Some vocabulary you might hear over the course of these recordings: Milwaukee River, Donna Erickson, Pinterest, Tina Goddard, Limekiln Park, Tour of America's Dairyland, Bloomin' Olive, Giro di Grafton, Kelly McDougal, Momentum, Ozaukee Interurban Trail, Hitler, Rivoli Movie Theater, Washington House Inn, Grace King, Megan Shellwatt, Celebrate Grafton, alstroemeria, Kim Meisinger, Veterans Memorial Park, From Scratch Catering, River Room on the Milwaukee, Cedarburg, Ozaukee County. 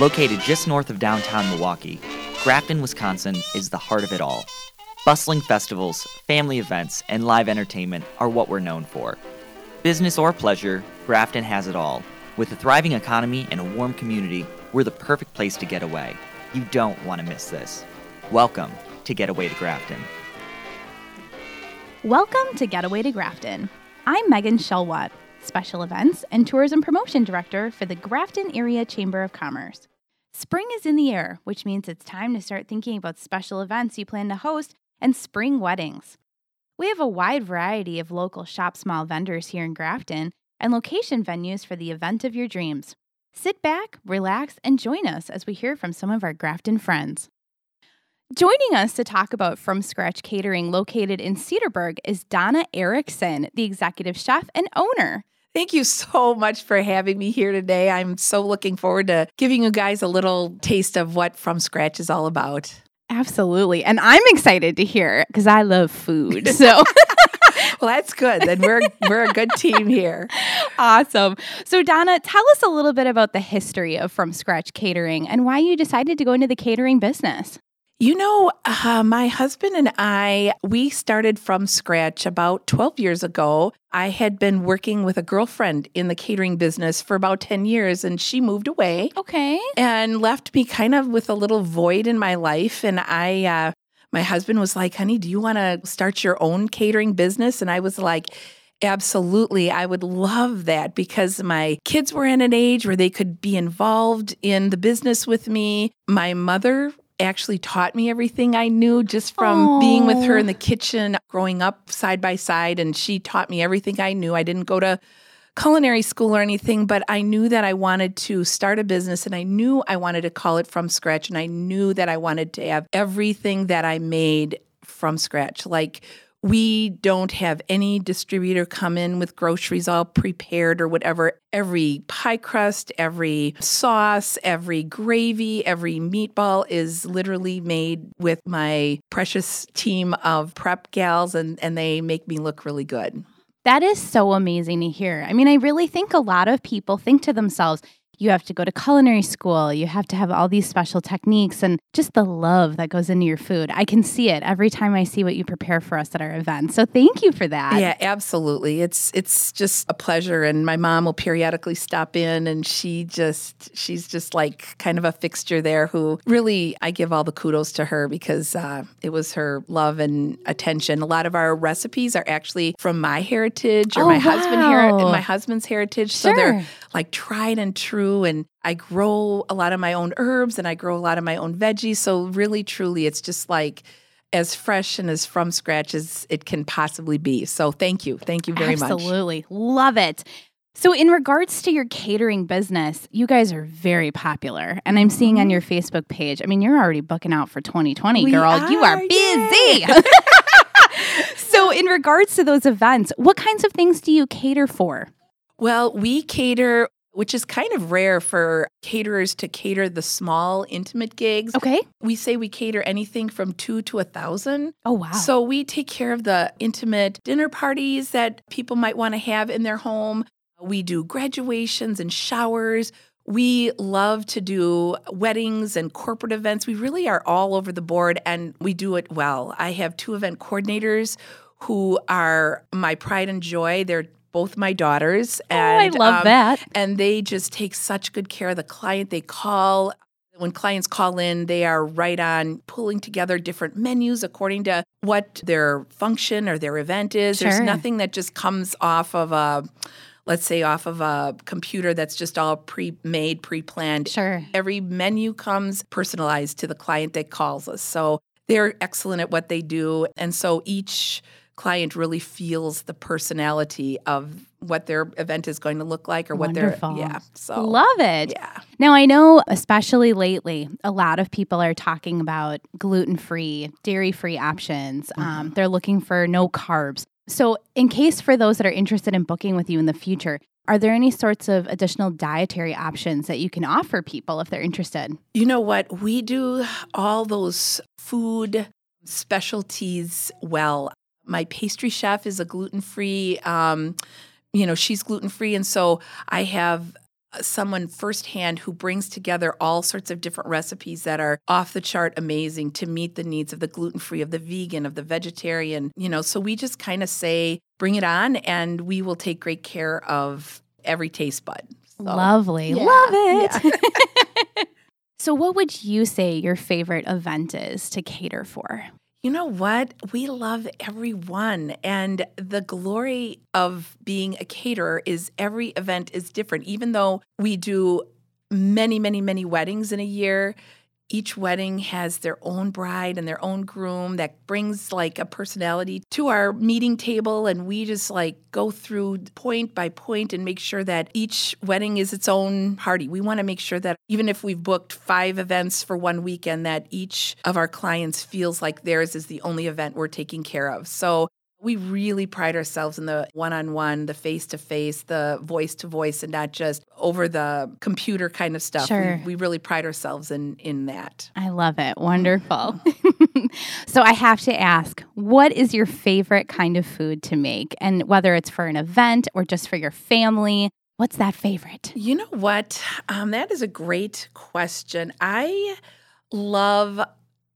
Located just north of downtown Milwaukee, Grafton, Wisconsin is the heart of it all. Bustling festivals, family events, and live entertainment are what we're known for. Business or pleasure, Grafton has it all. With a thriving economy and a warm community, we're the perfect place to get away. You don't want to miss this. Welcome to Getaway to Grafton. Welcome to Getaway to Grafton. I'm Megan Shellwatt, Special Events and Tourism Promotion Director for the Grafton Area Chamber of Commerce. Spring is in the air, which means it's time to start thinking about special events you plan to host and spring weddings. We have a wide variety of local shop small vendors here in Grafton and location venues for the event of your dreams. Sit back, relax, and join us as we hear from some of our Grafton friends. Joining us to talk about From Scratch Catering located in Cedarburg is Donna Erickson, the executive chef and owner. Thank you so much for having me here today. I'm so looking forward to giving you guys a little taste of what From Scratch is all about. Absolutely. And I'm excited to hear because I love food. So well, that's good. Then we're a good team here. Awesome. So Donna, tell us a little bit about the history of From Scratch Catering and why you decided to go into the catering business. You know, my husband and I, we started From Scratch about 12 years ago. I had been working with a girlfriend in the catering business for about 10 years, and she moved away. Okay. And left me kind of with a little void in my life. And my husband was like, honey, do you want to start your own catering business? And I was like, absolutely. I would love that because my kids were in an age where they could be involved in the business with me. My mother actually taught me everything I knew just from being with her in the kitchen, growing up side by side, and she taught me everything I knew. I didn't go to culinary school or anything, but I knew that I wanted to start a business, and I knew I wanted to call it From Scratch, and I knew that I wanted to have everything that I made from scratch. Like, we don't have any distributor come in with groceries all prepared or whatever. Every pie crust, every sauce, every gravy, every meatball is literally made with my precious team of prep gals, and they make me look really good. That is so amazing to hear. I mean, I really think a lot of people think to themselves, you have to go to culinary school, you have to have all these special techniques, and just the love that goes into your food. I can see it every time I see what you prepare for us at our event. So thank you for that. Yeah, absolutely. It's just a pleasure. And my mom will periodically stop in, and she's just like kind of a fixture there who really, I give all the kudos to her because it was her love and attention. A lot of our recipes are actually from my heritage or my husband's heritage. Sure. So they're like tried and true. And I grow a lot of my own herbs and I grow a lot of my own veggies. So really, truly, it's just like as fresh and as from scratch as it can possibly be. So thank you. Thank you very much. Absolutely. Love it. So in regards to your catering business, you guys are very popular. And I'm seeing on your Facebook page, I mean, you're already booking out for 2020, girl. You are busy. So in regards to those events, what kinds of things do you cater for? Well, we cater, which is kind of rare for caterers to cater the small, intimate gigs. Okay. We say we cater anything from 2 to 1,000. Oh, wow. So we take care of the intimate dinner parties that people might want to have in their home. We do graduations and showers. We love to do weddings and corporate events. We really are all over the board, and we do it well. I have 2 event coordinators who are my pride and joy. They're both my daughters. And, I love that. And they just take such good care of the client. They call. When clients call in, they are right on pulling together different menus according to what their function or their event is. Sure. There's nothing that just comes off of a computer that's just all pre-made, pre-planned. Sure. Every menu comes personalized to the client that calls us. So they're excellent at what they do. And so each client really feels the personality of what their event is going to look like or what Wonderful. Their, yeah. So love it. Yeah. Now I know, especially lately, a lot of people are talking about gluten-free, dairy-free options. Mm-hmm. They're looking for no carbs. So in case for those that are interested in booking with you in the future, are there any sorts of additional dietary options that you can offer people if they're interested? You know what? We do all those food specialties well. My pastry chef is a gluten-free, she's gluten-free. And so I have someone firsthand who brings together all sorts of different recipes that are off the chart amazing to meet the needs of the gluten-free, of the vegan, of the vegetarian, you know. So we just kind of say, bring it on, and we will take great care of every taste bud. So, lovely. Yeah. Love it. Yeah. So what would you say your favorite event is to cater for? You know what? We love everyone, and the glory of being a caterer is every event is different. Even though we do many, many, many weddings in a year, each wedding has their own bride and their own groom that brings like a personality to our meeting table, and we just like go through point by point and make sure that each wedding is its own party. We want to make sure that even if we've booked 5 events for one weekend, that each of our clients feels like theirs is the only event we're taking care of. So we really pride ourselves in the one-on-one, the face-to-face, the voice-to-voice, and not just over the computer kind of stuff. Sure. We really pride ourselves in that. I love it. Wonderful. So I have to ask, what is your favorite kind of food to make? And whether it's for an event or just for your family, what's that favorite? You know what? That is a great question. I love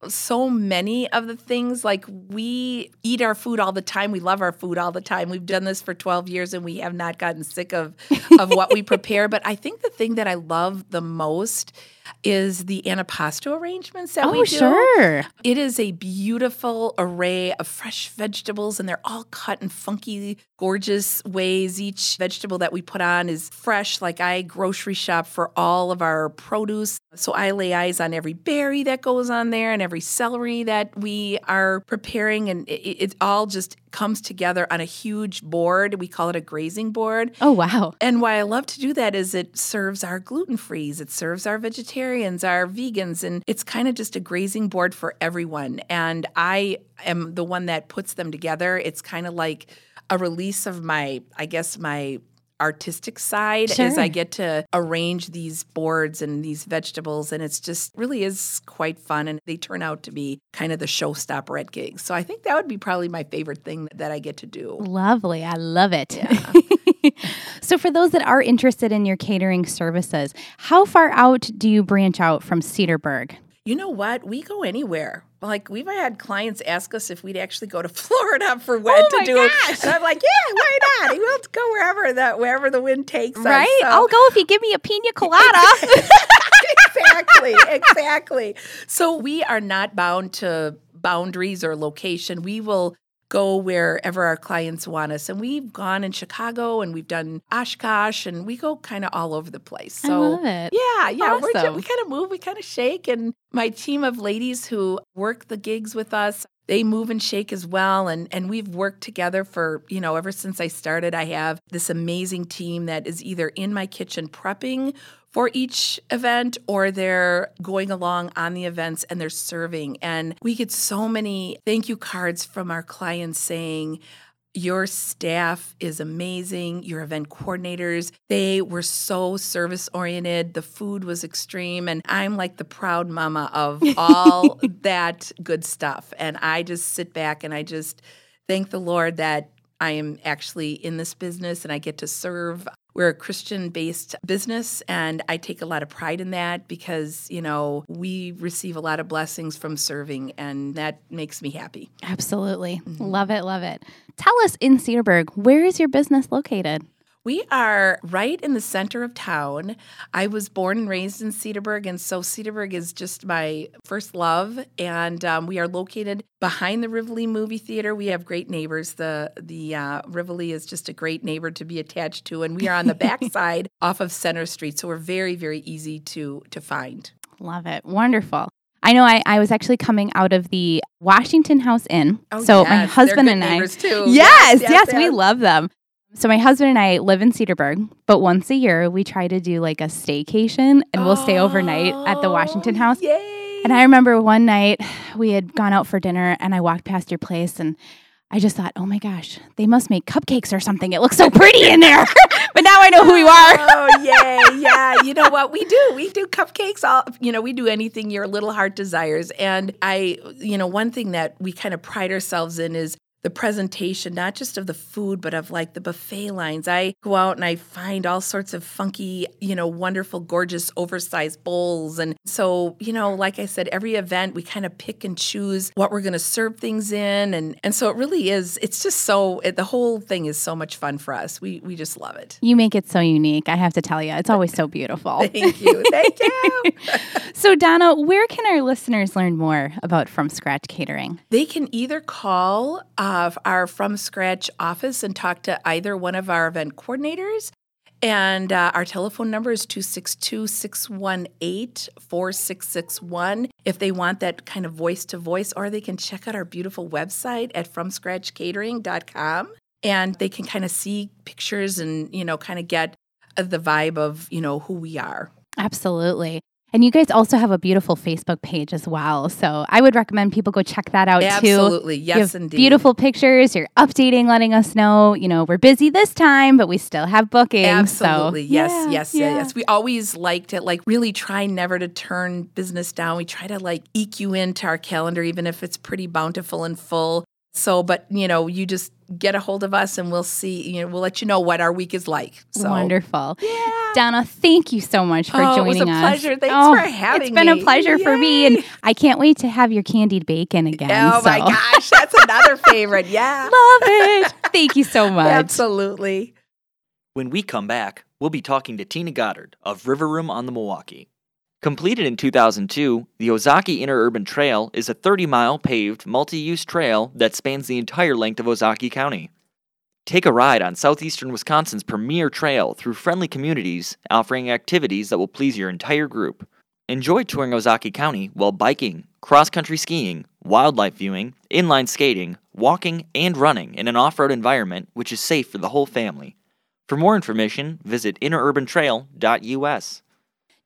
so many of the things. Like, we eat our food all the time. We love our food all the time. We've done this for 12 years and we have not gotten sick of what we prepare. But I think the thing that I love the most is the antipasto arrangements that we do. Sure. It is a beautiful array of fresh vegetables, and they're all cut in funky, gorgeous ways. Each vegetable that we put on is fresh. Like, I grocery shop for all of our produce, so I lay eyes on every berry that goes on there and every celery that we are preparing, and it all just comes together on a huge board. We call it a grazing board. Oh, wow. And why I love to do that is it serves our gluten-frees, it serves our vegetarians, our vegans, and it's kind of just a grazing board for everyone. And I am the one that puts them together. It's kind of like a release of my artistic side. Sure. As I get to arrange these boards and these vegetables, and it's just really is quite fun, and they turn out to be kind of the showstopper at gigs. So I think that would be probably my favorite thing that I get to do. Lovely. I love it. Yeah. So for those that are interested in your catering services, how far out do you branch out from Cedarburg? You know what? We go anywhere. Like, we've had clients ask us if we'd actually go to Florida for when to do it. And I'm like, yeah, why not? We'll go wherever the wind takes us. Right? So. I'll go if you give me a pina colada. Exactly. So we are not bound to boundaries or location. We will go wherever our clients want us. And we've gone in Chicago, and we've done Oshkosh, and we go kind of all over the place. So, I love it. Yeah. Awesome. We kind of move, we kind of shake. And my team of ladies who work the gigs with us, they move and shake as well. And we've worked together for, ever since I started. I have this amazing team that is either in my kitchen prepping for each event, or they're going along on the events and they're serving. And we get so many thank you cards from our clients saying, your staff is amazing, your event coordinators, they were so service-oriented, the food was extreme, and I'm like the proud mama of all that good stuff. And I just sit back and I just thank the Lord that I am actually in this business and I get to serve. We're a Christian-based business, and I take a lot of pride in that because, we receive a lot of blessings from serving, and that makes me happy. Absolutely. Mm-hmm. Love it. Tell us, in Cedarburg, where is your business located? We are right in the center of town. I was born and raised in Cedarburg, and so Cedarburg is just my first love. And we are located behind the Rivoli Movie Theater. We have great neighbors. The Rivoli is just a great neighbor to be attached to, and we are on the backside off of Center Street, so we're very, very easy to find. Love it. Wonderful. I know I was actually coming out of the Washington House Inn. Oh, so yes. My husband and I. Too. Yes, we love them. So my husband and I live in Cedarburg, but once a year we try to do like a staycation, and we'll stay overnight at the Washington House. Yay. And I remember one night we had gone out for dinner, and I walked past your place, and I just thought, oh my gosh, they must make cupcakes or something. It looks so pretty in there. But now I know who you are. Oh, yay. Yeah. You know what? We do cupcakes. We do anything your little heart desires. And one thing that we kind of pride ourselves in is the presentation, not just of the food, but of like the buffet lines. I go out and I find all sorts of funky, wonderful, gorgeous, oversized bowls. And so, like I said, every event we kind of pick and choose what we're going to serve things in. And so it really is, it's just so, the whole thing is so much fun for us. We just love it. You make it so unique. I have to tell you, it's always so beautiful. Thank you. Thank you. So Donna, where can our listeners learn more about From Scratch Catering? They can either call our From Scratch office and talk to either one of our event coordinators. And our telephone number is 262-618-4661 if they want that kind of voice-to-voice, or they can check out our beautiful website at fromscratchcatering.com. And they can kind of see pictures and, kind of get the vibe of, who we are. Absolutely. And you guys also have a beautiful Facebook page as well. So I would recommend people go check that out too. Absolutely. Yes, indeed. Beautiful pictures. You're updating, letting us know, we're busy this time, but we still have bookings. Absolutely. So. Yes. We always like to really try never to turn business down. We try to eke you into our calendar, even if it's pretty bountiful and full. So, but, you just get a hold of us and we'll see, we'll let you know what our week is like. So. Wonderful. Yeah. Donna, thank you so much for joining us. It was a pleasure. Thanks for having me. It's been a pleasure for me, and I can't wait to have your candied bacon again. My gosh, that's another favorite. Yeah. Love it. Thank you so much. Absolutely. When we come back, we'll be talking to Tina Goddard of River Room on the Milwaukee. Completed in 2002, the Ozaukee Interurban Trail is a 30-mile paved multi-use trail that spans the entire length of Ozaukee County. Take a ride on southeastern Wisconsin's premier trail through friendly communities, offering activities that will please your entire group. Enjoy touring Ozaukee County while biking, cross-country skiing, wildlife viewing, inline skating, walking, and running in an off-road environment which is safe for the whole family. For more information, visit interurbantrail.us.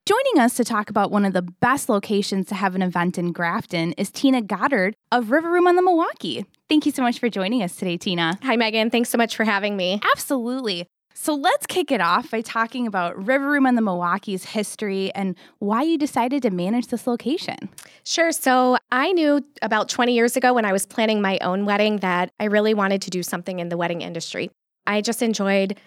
Joining us to talk about one of the best locations to have an event in Grafton is Tina Goddard of River Room on the Milwaukee. Thank you so much for joining us today, Tina. Hi, Megan. Thanks so much for having me. Absolutely. So let's kick it off by talking about River Room on the Milwaukee's history and why you decided to manage this location. Sure. So I knew about 20 years ago when I was planning my own wedding that I really wanted to do something in the wedding industry. I just enjoyed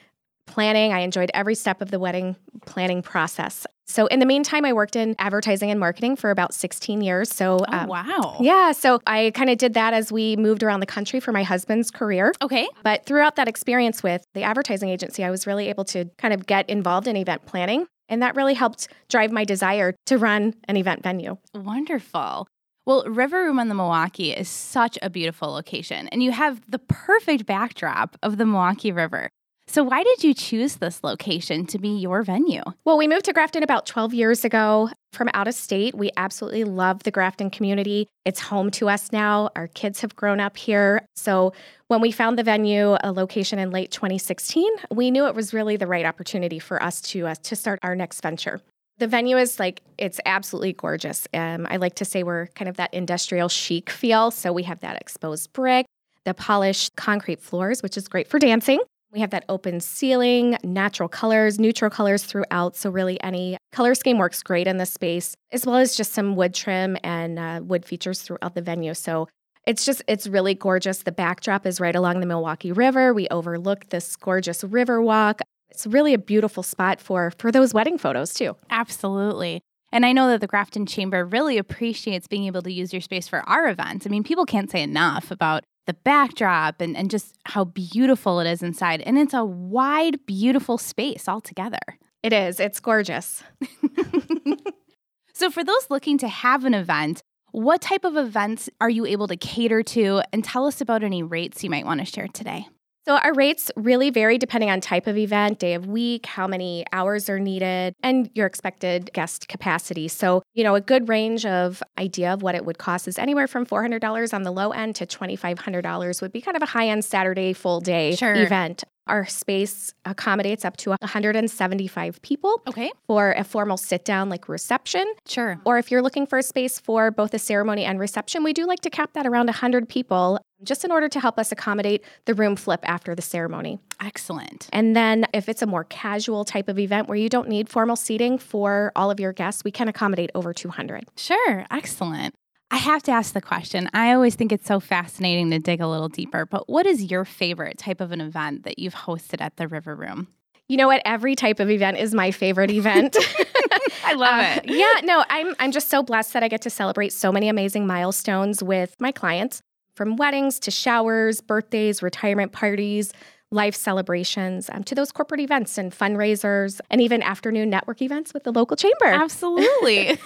planning. I enjoyed every step of the wedding planning process. So in the meantime, I worked in advertising and marketing for about 16 years. So wow. Yeah. So I kind of did that as we moved around the country for my husband's career. Okay. But throughout that experience with the advertising agency, I was really able to kind of get involved in event planning. And that really helped drive my desire to run an event venue. Wonderful. Well, River Room on the Milwaukee is such a beautiful location. And you have the perfect backdrop of the Milwaukee River. So why did you choose this location to be your venue? Well, we moved to Grafton about 12 years ago from out of state. We absolutely love the Grafton community. It's home to us now. Our kids have grown up here. So when we found the venue, a location in late 2016, we knew it was really the right opportunity for us to start our next venture. The venue is it's absolutely gorgeous. I like to say we're kind of that industrial chic feel. So we have that exposed brick, the polished concrete floors, which is great for dancing. We have that open ceiling, natural colors, neutral colors throughout. So really any color scheme works great in this space, as well as just some wood trim and wood features throughout the venue. So it's really gorgeous. The backdrop is right along the Milwaukee River. We overlook this gorgeous river walk. It's really a beautiful spot for those wedding photos too. Absolutely. And I know that the Grafton Chamber really appreciates being able to use your space for our events. I mean, people can't say enough about the backdrop and just how beautiful it is inside. And it's a wide, beautiful space altogether. It is. It's gorgeous. So for those looking to have an event, what type of events are you able to cater to? And tell us about any rates you might want to share today. So our rates really vary depending on type of event, day of week, how many hours are needed, and your expected guest capacity. So, a good range of idea of what it would cost is anywhere from $400 on the low end to $2,500 would be kind of a high-end Saturday full day event. Our space accommodates up to 175 people for a formal sit-down reception. Sure. Or if you're looking for a space for both a ceremony and reception, we do like to cap that around 100 people just in order to help us accommodate the room flip after the ceremony. Excellent. And then if it's a more casual type of event where you don't need formal seating for all of your guests, we can accommodate over 200. Sure. Excellent. I have to ask the question. I always think it's so fascinating to dig a little deeper, but what is your favorite type of an event that you've hosted at the River Room? You know what? Every type of event is my favorite event. I love it. Yeah, no, I'm just so blessed that I get to celebrate so many amazing milestones with my clients, from weddings to showers, birthdays, retirement parties, life celebrations, to those corporate events and fundraisers, and even afternoon network events with the local chamber. Absolutely.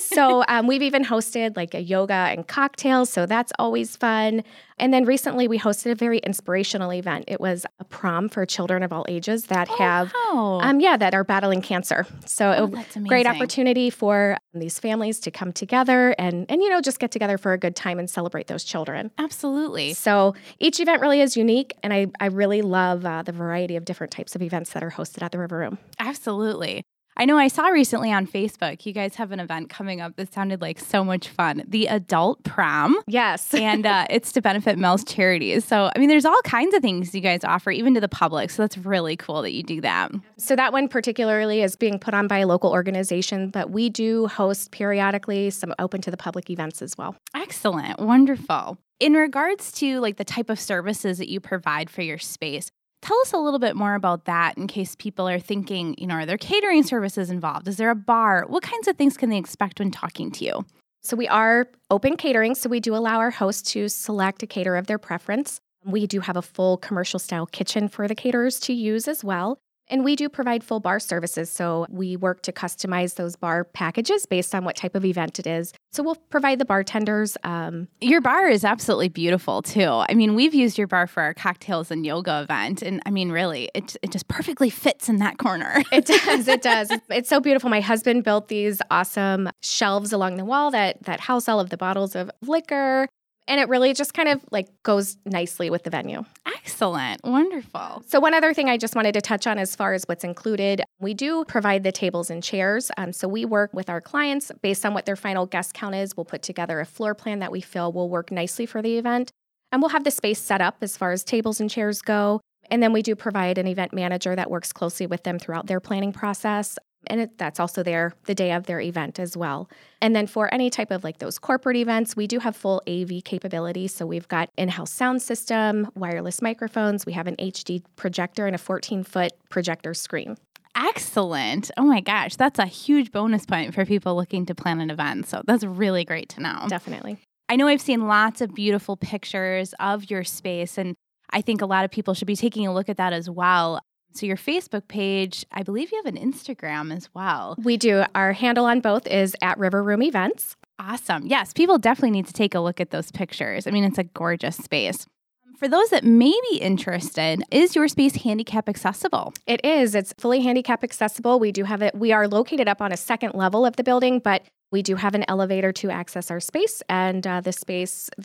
So we've even hosted like a yoga and cocktails, so that's always fun. And then recently we hosted a very inspirational event. It was a prom for children of all ages that that are battling cancer. So that's amazing. Great opportunity for these families to come together and just get together for a good time and celebrate those children. Absolutely. So each event really is unique, and I really love the variety of different types of events that are hosted at the River Room. Absolutely. I know I saw recently on Facebook, you guys have an event coming up that sounded like so much fun. The Adult Prom. Yes. And it's to benefit Mel's charities. So, I mean, there's all kinds of things you guys offer, even to the public. So that's really cool that you do that. So that one particularly is being put on by a local organization, but we do host periodically some open to the public events as well. Excellent. Wonderful. In regards to like the type of services that you provide for your space, tell us a little bit more about that in case people are thinking, are there catering services involved? Is there a bar? What kinds of things can they expect when talking to you? So we are open catering, so we do allow our hosts to select a caterer of their preference. We do have a full commercial style kitchen for the caterers to use as well. And we do provide full bar services, so we work to customize those bar packages based on what type of event it is. So we'll provide the bartenders. Your bar is absolutely beautiful, too. I mean, we've used your bar for our cocktails and yoga event, and I mean, really, it just perfectly fits in that corner. It does, it does. It's so beautiful. My husband built these awesome shelves along the wall that house all of the bottles of liquor. And it really just kind of like goes nicely with the venue. Excellent. Wonderful. So one other thing I just wanted to touch on as far as what's included, we do provide the tables and chairs. So we work with our clients based on what their final guest count is. We'll put together a floor plan that we feel will work nicely for the event. And we'll have the space set up as far as tables and chairs go. And then we do provide an event manager that works closely with them throughout their planning process. And that's also there the day of their event as well. And then for any type of like those corporate events, we do have full AV capability. So we've got in-house sound system, wireless microphones. We have an HD projector and a 14-foot projector screen. Excellent. Oh my gosh, that's a huge bonus point for people looking to plan an event. So that's really great to know. Definitely. I know I've seen lots of beautiful pictures of your space, and I think a lot of people should be taking a look at that as well. So your Facebook page, I believe you have an Instagram as well. We do. Our handle on both is @River Room Events. Awesome. Yes, people definitely need to take a look at those pictures. I mean, it's a gorgeous space. For those that may be interested, is your space handicap accessible? It is. It's fully handicap accessible. We do have it. We are located up on a second level of the building, but we do have an elevator to access our space, and the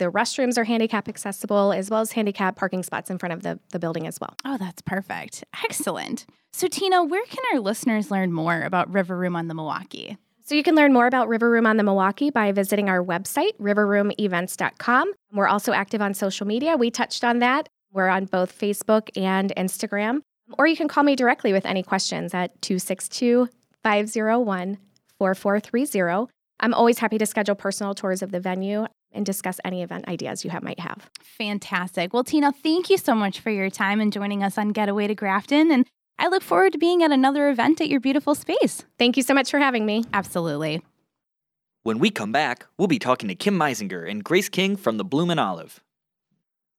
restrooms are handicap accessible, as well as handicap parking spots in front of the building as well. Oh, that's perfect. Excellent. So, Tina, where can our listeners learn more about River Room on the Milwaukee? So you can learn more about River Room on the Milwaukee by visiting our website, riverroomevents.com. We're also active on social media. We touched on that. We're on both Facebook and Instagram. Or you can call me directly with any questions at 262-501-4430. I'm always happy to schedule personal tours of the venue and discuss any event ideas you might have. Fantastic. Well, Tina, thank you so much for your time and joining us on Getaway to Grafton. And I look forward to being at another event at your beautiful space. Thank you so much for having me. Absolutely. When we come back, we'll be talking to Kim Meisinger and Grace King from the Bloomin' Olive.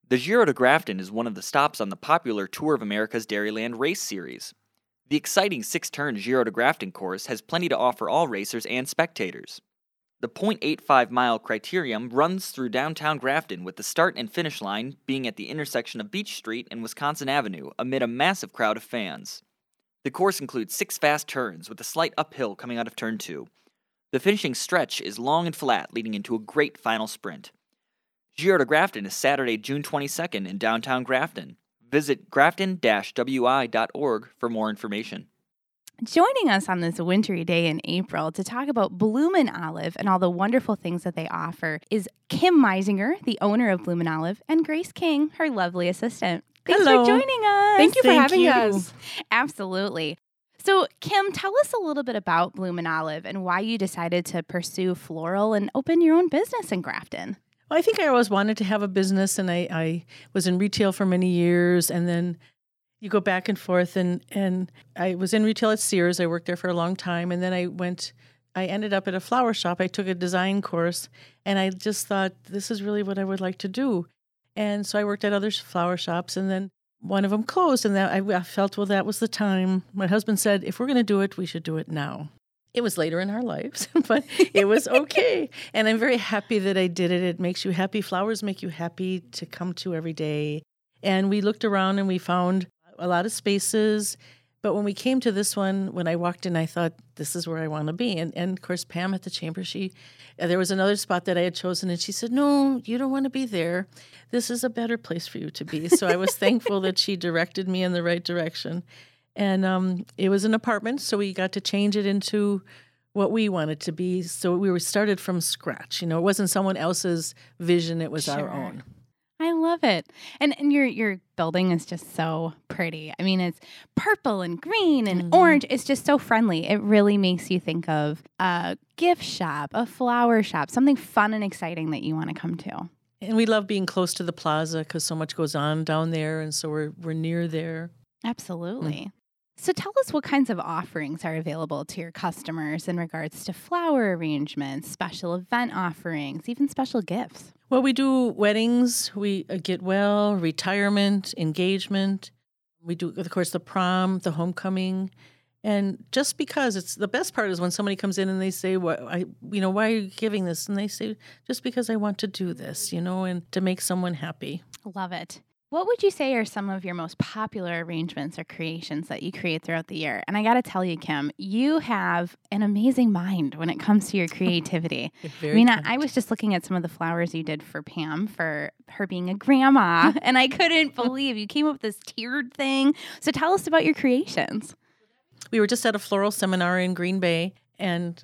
The Giro di Grafton is one of the stops on the popular Tour of America's Dairyland race series. The exciting six-turn Giro di Grafton course has plenty to offer all racers and spectators. The 0.85-mile criterium runs through downtown Grafton, with the start and finish line being at the intersection of Beach Street and Wisconsin Avenue, amid a massive crowd of fans. The course includes 6 fast turns, with a slight uphill coming out of turn 2. The finishing stretch is long and flat, leading into a great final sprint. Giro di Grafton is Saturday, June 22nd in downtown Grafton. Visit grafton-wi.org for more information. Joining us on this wintry day in April to talk about Bloomin' Olive and all the wonderful things that they offer is Kim Meisinger, the owner of Bloomin' Olive, and Grace King, her lovely assistant. Thanks for joining us. Thank you for having us. Absolutely. So, Kim, tell us a little bit about Bloomin' Olive and why you decided to pursue floral and open your own business in Grafton. Well, I think I always wanted to have a business, and I was in retail for many years, and then you go back and forth, and I was in retail at Sears. I worked there for a long time, and then I ended up at a flower shop. I took a design course, and I just thought, this is really what I would like to do. And so I worked at other flower shops, and then one of them closed, and that I felt, well, that was the time. My husband said, if we're going to do it, we should do it now. It was later in our lives, but it was okay. And I'm very happy that I did it. It makes you happy. Flowers make you happy to come to every day. And we looked around, and we found a lot of spaces. But when we came to this one, when I walked in, I thought, this is where I want to be. And of course, Pam at the chamber, there was another spot that I had chosen, and she said, no, you don't want to be there. This is a better place for you to be. So I was thankful that she directed me in the right direction. And it was an apartment, so we got to change it into what we wanted to be. So we were started from scratch. You know, it wasn't someone else's vision. It was our own. I love it. And your building is just so pretty. I mean, it's purple and green and orange. It's just so friendly. It really makes you think of a gift shop, a flower shop, something fun and exciting that you want to come to. And we love being close to the plaza because so much goes on down there, and so we're near there. Absolutely. Mm-hmm. So tell us what kinds of offerings are available to your customers in regards to flower arrangements, special event offerings, even special gifts. Well, we do weddings, we get well, retirement, engagement. We do, of course, the prom, the homecoming. And just because it's the best part is when somebody comes in and they say, well, why are you giving this? And they say, just because I want to do this, and to make someone happy. Love it. What would you say are some of your most popular arrangements or creations that you create throughout the year? And I got to tell you, Kim, you have an amazing mind when it comes to your creativity. I was just looking at some of the flowers you did for Pam for her being a grandma, and I couldn't believe you came up with this tiered thing. So tell us about your creations. We were just at a floral seminar in Green Bay, and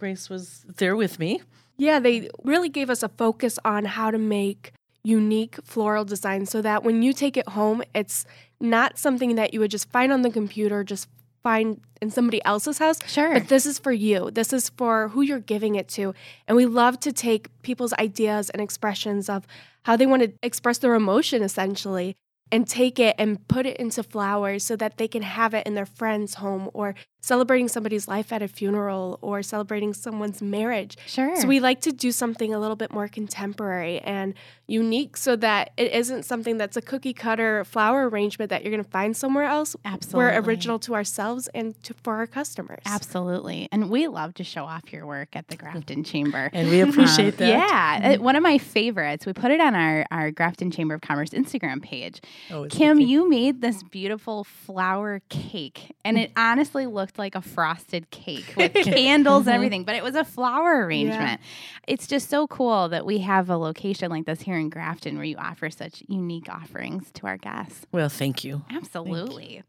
Grace was there with me. Yeah, they really gave us a focus on how to make unique floral design so that when you take it home, it's not something that you would just find on the computer, just find in somebody else's house. Sure. But this is for you. This is for who you're giving it to. And we love to take people's ideas and expressions of how they want to express their emotion, essentially, and take it and put it into flowers so that they can have it in their friend's home or celebrating somebody's life at a funeral or celebrating someone's marriage. Sure. So we like to do something a little bit more contemporary and unique so that it isn't something that's a cookie cutter flower arrangement that you're going to find somewhere else. Absolutely. We're original to ourselves and for our customers. Absolutely. And we love to show off your work at the Grafton Chamber. And we appreciate that. Yeah. Mm-hmm. One of my favorites, we put it on our Grafton Chamber of Commerce Instagram page. Oh, Kim, you made this beautiful flower cake, and it honestly looked like a frosted cake with candles and everything, but it was a flower arrangement. Yeah. It's just so cool that we have a location like this here in Grafton where you offer such unique offerings to our guests. Well, thank you. Absolutely. Thank you.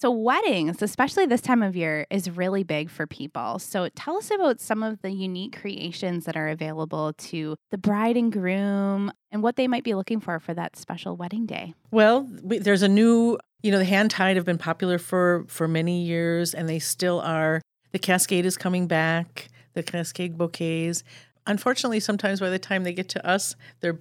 So weddings, especially this time of year, is really big for people. So tell us about some of the unique creations that are available to the bride and groom and what they might be looking for that special wedding day. Well, there's a new, the hand-tied have been popular for many years, and they still are. The cascade is coming back, the cascade bouquets. Unfortunately, sometimes by the time they get to us, they've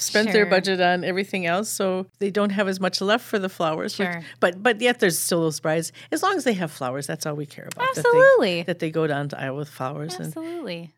spent their budget on everything else, so they don't have as much left for the flowers. Sure. But yet there's still those brides. As long as they have flowers, that's all we care about. Absolutely. That they go down the aisle with flowers. Absolutely.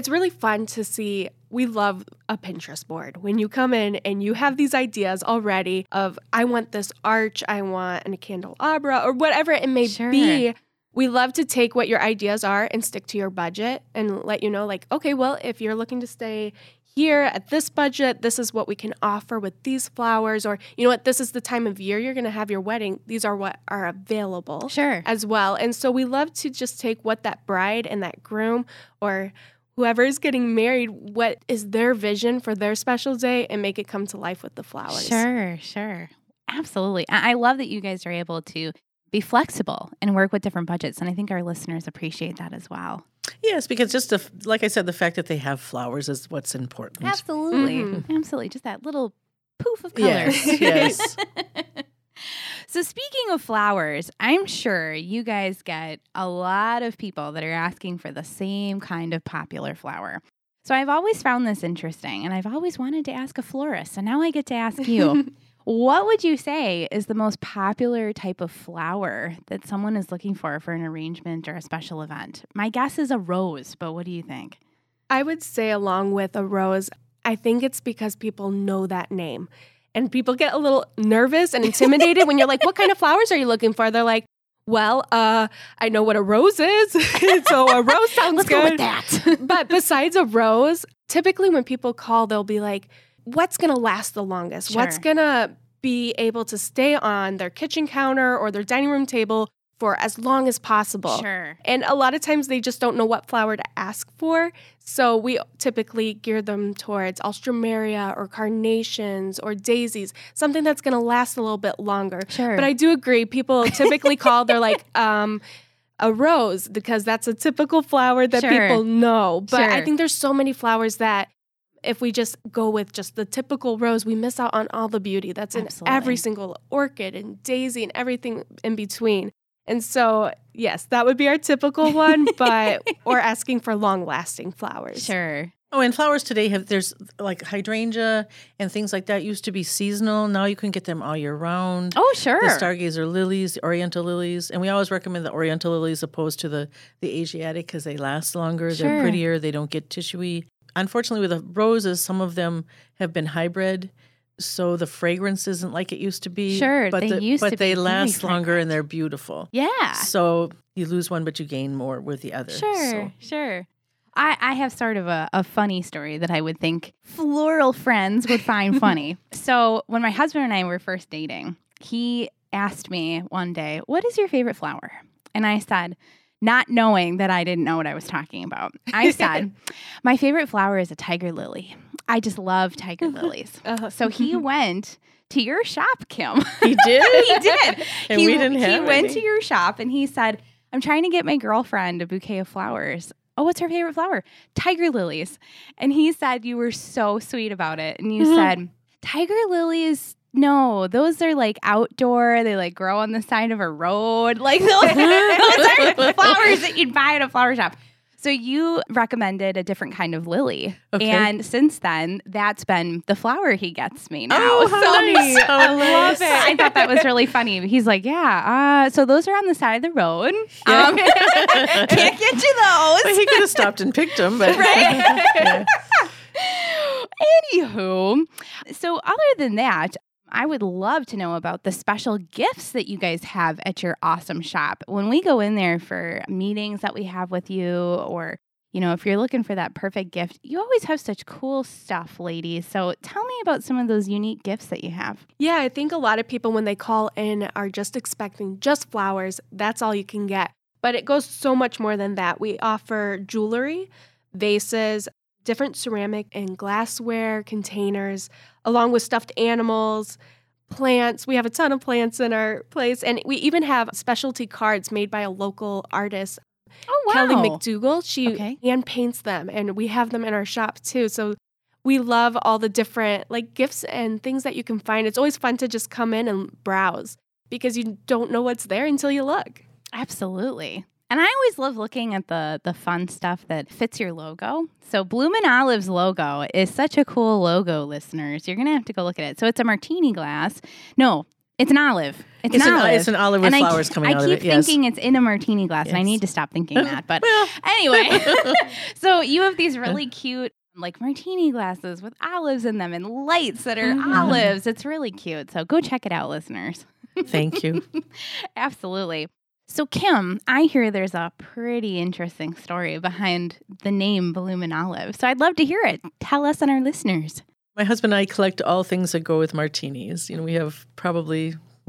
It's really fun to see. We love a Pinterest board. When you come in and you have these ideas already of, I want this arch, I want a candelabra, or whatever it may be. We love to take what your ideas are and stick to your budget and let you know, if you're looking to stay here at this budget, this is what we can offer with these flowers. Or, this is the time of year you're going to have your wedding. These are what are available as well. And so we love to just take what that bride and that groom or whoever is getting married, what is their vision for their special day and make it come to life with the flowers. Sure. Absolutely. I love that you guys are able to be flexible and work with different budgets. And I think our listeners appreciate that as well. Yes, because just like I said, the fact that they have flowers is what's important. Absolutely. Mm-hmm. Absolutely. Just that little poof of color. Yes. So speaking of flowers, I'm sure you guys get a lot of people that are asking for the same kind of popular flower. So I've always found this interesting, and I've always wanted to ask a florist, and now I get to ask you. What would you say is the most popular type of flower that someone is looking for an arrangement or a special event? My guess is a rose, but what do you think? I would say along with a rose, I think it's because people know that name. And people get a little nervous and intimidated when you're like, what kind of flowers are you looking for? They're like, well, I know what a rose is. So a rose sounds Let's good. Go with that. But besides a rose, typically when people call, they'll be like, what's going to last the longest? Sure. What's going to be able to stay on their kitchen counter or their dining room table for as long as possible? Sure. And a lot of times they just don't know what flower to ask for. So we typically gear them towards alstroemeria or carnations or daisies, something that's going to last a little bit longer. Sure. But I do agree. People typically call, they're like, a rose, because that's a typical flower that sure. people know. But sure. I think there's so many flowers that if we just go with just the typical rose, we miss out on all the beauty that's in Absolutely. Every single orchid and daisy and everything in between. And so, yes, that would be our typical one, but we're asking for long-lasting flowers. Sure. Oh, and flowers today there's like hydrangea and things like that used to be seasonal. Now you can get them all year round. Oh, sure. The stargazer lilies, the oriental lilies. And we always recommend the oriental lilies opposed to the Asiatic because they last longer. Sure. They're prettier. They don't get tissuey. Unfortunately, with the roses, some of them have been hybrid. So the fragrance isn't like it used to be. Sure, but they last longer and they're beautiful. Yeah. So you lose one, but you gain more with the other. Sure. I have sort of a funny story that I would think floral friends would find funny. So when my husband and I were first dating, he asked me one day, what is your favorite flower? And I said, not knowing that I didn't know what I was talking about, I said, my favorite flower is a tiger lily. I just love tiger lilies. So he went to your shop, Kim. He did? He did. And we didn't have any. He went to your shop and he said, I'm trying to get my girlfriend a bouquet of flowers. Oh, what's her favorite flower? Tiger lilies. And he said, you were so sweet about it. And you said, tiger lilies, no, those are like outdoor. They like grow on the side of a road. Like those are flowers that you'd buy at a flower shop. So you recommended a different kind of lily. Okay. And since then, that's been the flower he gets me now. Oh, nice. I love it. I thought that was really funny. He's like, yeah, so those are on the side of the road. Yeah. Can't get you those. Well, he could have stopped and picked them. But right? Yeah. Anywho, so other than that, I would love to know about the special gifts that you guys have at your awesome shop. When we go in there for meetings that we have with you, or, you know, if you're looking for that perfect gift, you always have such cool stuff, ladies. So tell me about some of those unique gifts that you have. Yeah, I think a lot of people when they call in are just expecting just flowers. That's all you can get. But it goes so much more than that. We offer jewelry, vases, different ceramic and glassware containers, along with stuffed animals, plants. We have a ton of plants in our place. And we even have specialty cards made by a local artist. Oh, wow. Kelly McDougal. She hand paints them, and we have them in our shop too. So we love all the different like gifts and things that you can find. It's always fun to just come in and browse because you don't know what's there until you look. Absolutely. And I always love looking at the fun stuff that fits your logo. So Bloomin' Olive's logo is such a cool logo, listeners. You're going to have to go look at it. So it's a martini glass. No, it's an olive. It's an olive with flowers coming out of it. I keep thinking it's in a martini glass, and I need to stop thinking that. But anyway, so you have these really cute like martini glasses with olives in them and lights that are olives. It's really cute. So go check it out, listeners. Thank you. Absolutely. So, Kim, I hear there's a pretty interesting story behind the name Bloomin' Olive. So I'd love to hear it. Tell us and our listeners. My husband and I collect all things that go with martinis. You know, we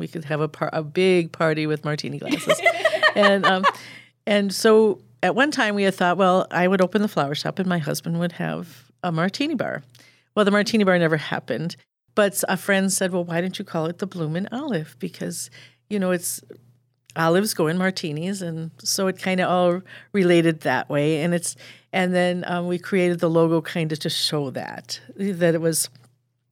could have a big party with martini glasses. And so at one time we had thought, well, I would open the flower shop and my husband would have a martini bar. Well, the martini bar never happened. But a friend said, well, why don't you call it the Bloomin' Olive? Because, you know, it's... olives go in martinis, and so it kind of all related that way. And then we created the logo kind of to show that it was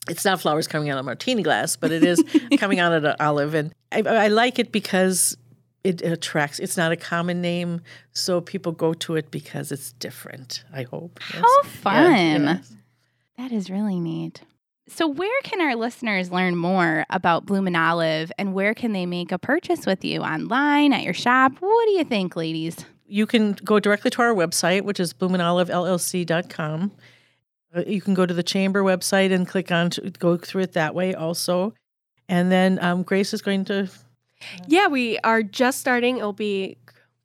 It's not flowers coming out of a martini glass, but it is coming out of an olive. And I like it because it attracts. It's not a common name, so people go to it because it's different, I hope. Yes. How fun. Yes. That is really neat. So where can our listeners learn more about Bloomin' Olive, and where can they make a purchase with you? Online, at your shop? What do you think, ladies? You can go directly to our website, which is bloominolivellc.com. You can go to the Chamber website and click on to go through it that way also. And then Grace is going to... Yeah, we are just starting. It'll be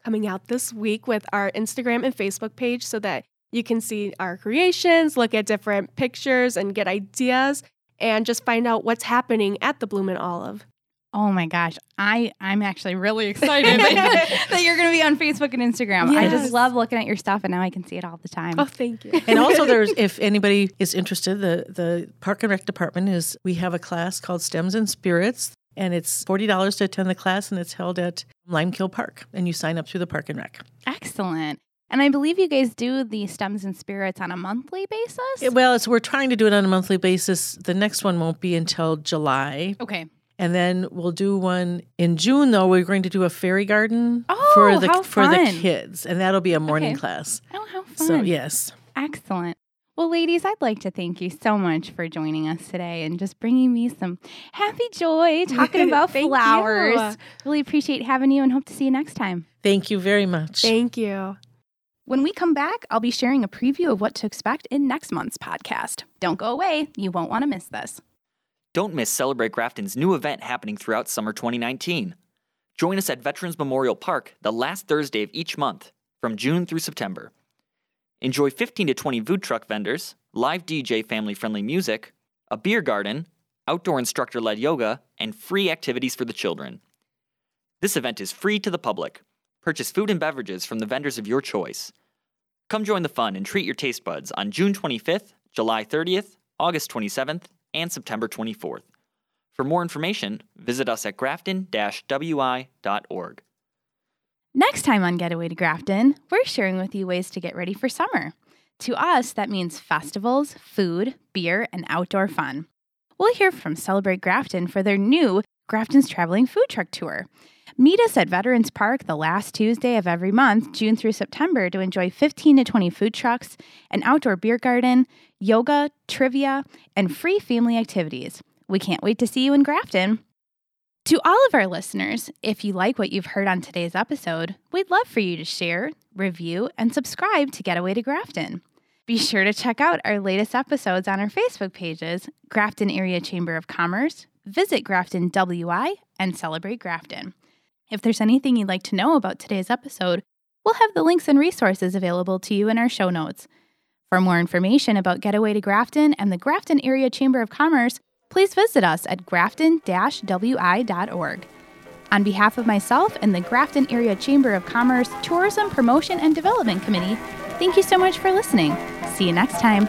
coming out this week with our Instagram and Facebook page so that you can see our creations, look at different pictures and get ideas and just find out what's happening at the Bloomin' Olive. Oh my gosh. I'm actually really excited that you're going to be on Facebook and Instagram. Yes. I just love looking at your stuff, and now I can see it all the time. Oh, thank you. And also there's, if anybody is interested, the Park and Rec Department is, we have a class called Stems and Spirits, and it's $40 to attend the class, and it's held at Limekiln Park, and you sign up through the Park and Rec. Excellent. And I believe you guys do the Stems and Spirits on a monthly basis? We're trying to do it on a monthly basis. The next one won't be until July. Okay. And then we'll do one in June, though. We're going to do a fairy garden for the kids. And that'll be a morning class. Oh, how fun. So, yes. Excellent. Well, ladies, I'd like to thank you so much for joining us today and just bringing me some happy joy talking about flowers. You. Really appreciate having you and hope to see you next time. Thank you very much. Thank you. When we come back, I'll be sharing a preview of what to expect in next month's podcast. Don't go away. You won't want to miss this. Don't miss Celebrate Grafton's new event happening throughout summer 2019. Join us at Veterans Memorial Park the last Thursday of each month, from June through September. Enjoy 15 to 20 food truck vendors, live DJ family-friendly music, a beer garden, outdoor instructor-led yoga, and free activities for the children. This event is free to the public. Purchase food and beverages from the vendors of your choice. Come join the fun and treat your taste buds on June 25th, July 30th, August 27th, and September 24th. For more information, visit us at grafton-wi.org. Next time on Getaway to Grafton, we're sharing with you ways to get ready for summer. To us, that means festivals, food, beer, and outdoor fun. We'll hear from Celebrate Grafton for their new Grafton's Traveling Food Truck Tour. Meet us at Veterans Park the last Tuesday of every month, June through September, to enjoy 15 to 20 food trucks, an outdoor beer garden, yoga, trivia, and free family activities. We can't wait to see you in Grafton. To all of our listeners, if you like what you've heard on today's episode, we'd love for you to share, review, and subscribe to Getaway to Grafton. Be sure to check out our latest episodes on our Facebook pages, Grafton Area Chamber of Commerce, Visit Grafton WI, and Celebrate Grafton. If there's anything you'd like to know about today's episode, we'll have the links and resources available to you in our show notes. For more information about Getaway to Grafton and the Grafton Area Chamber of Commerce, please visit us at grafton-wi.org. On behalf of myself and the Grafton Area Chamber of Commerce Tourism Promotion and Development Committee, thank you so much for listening. See you next time.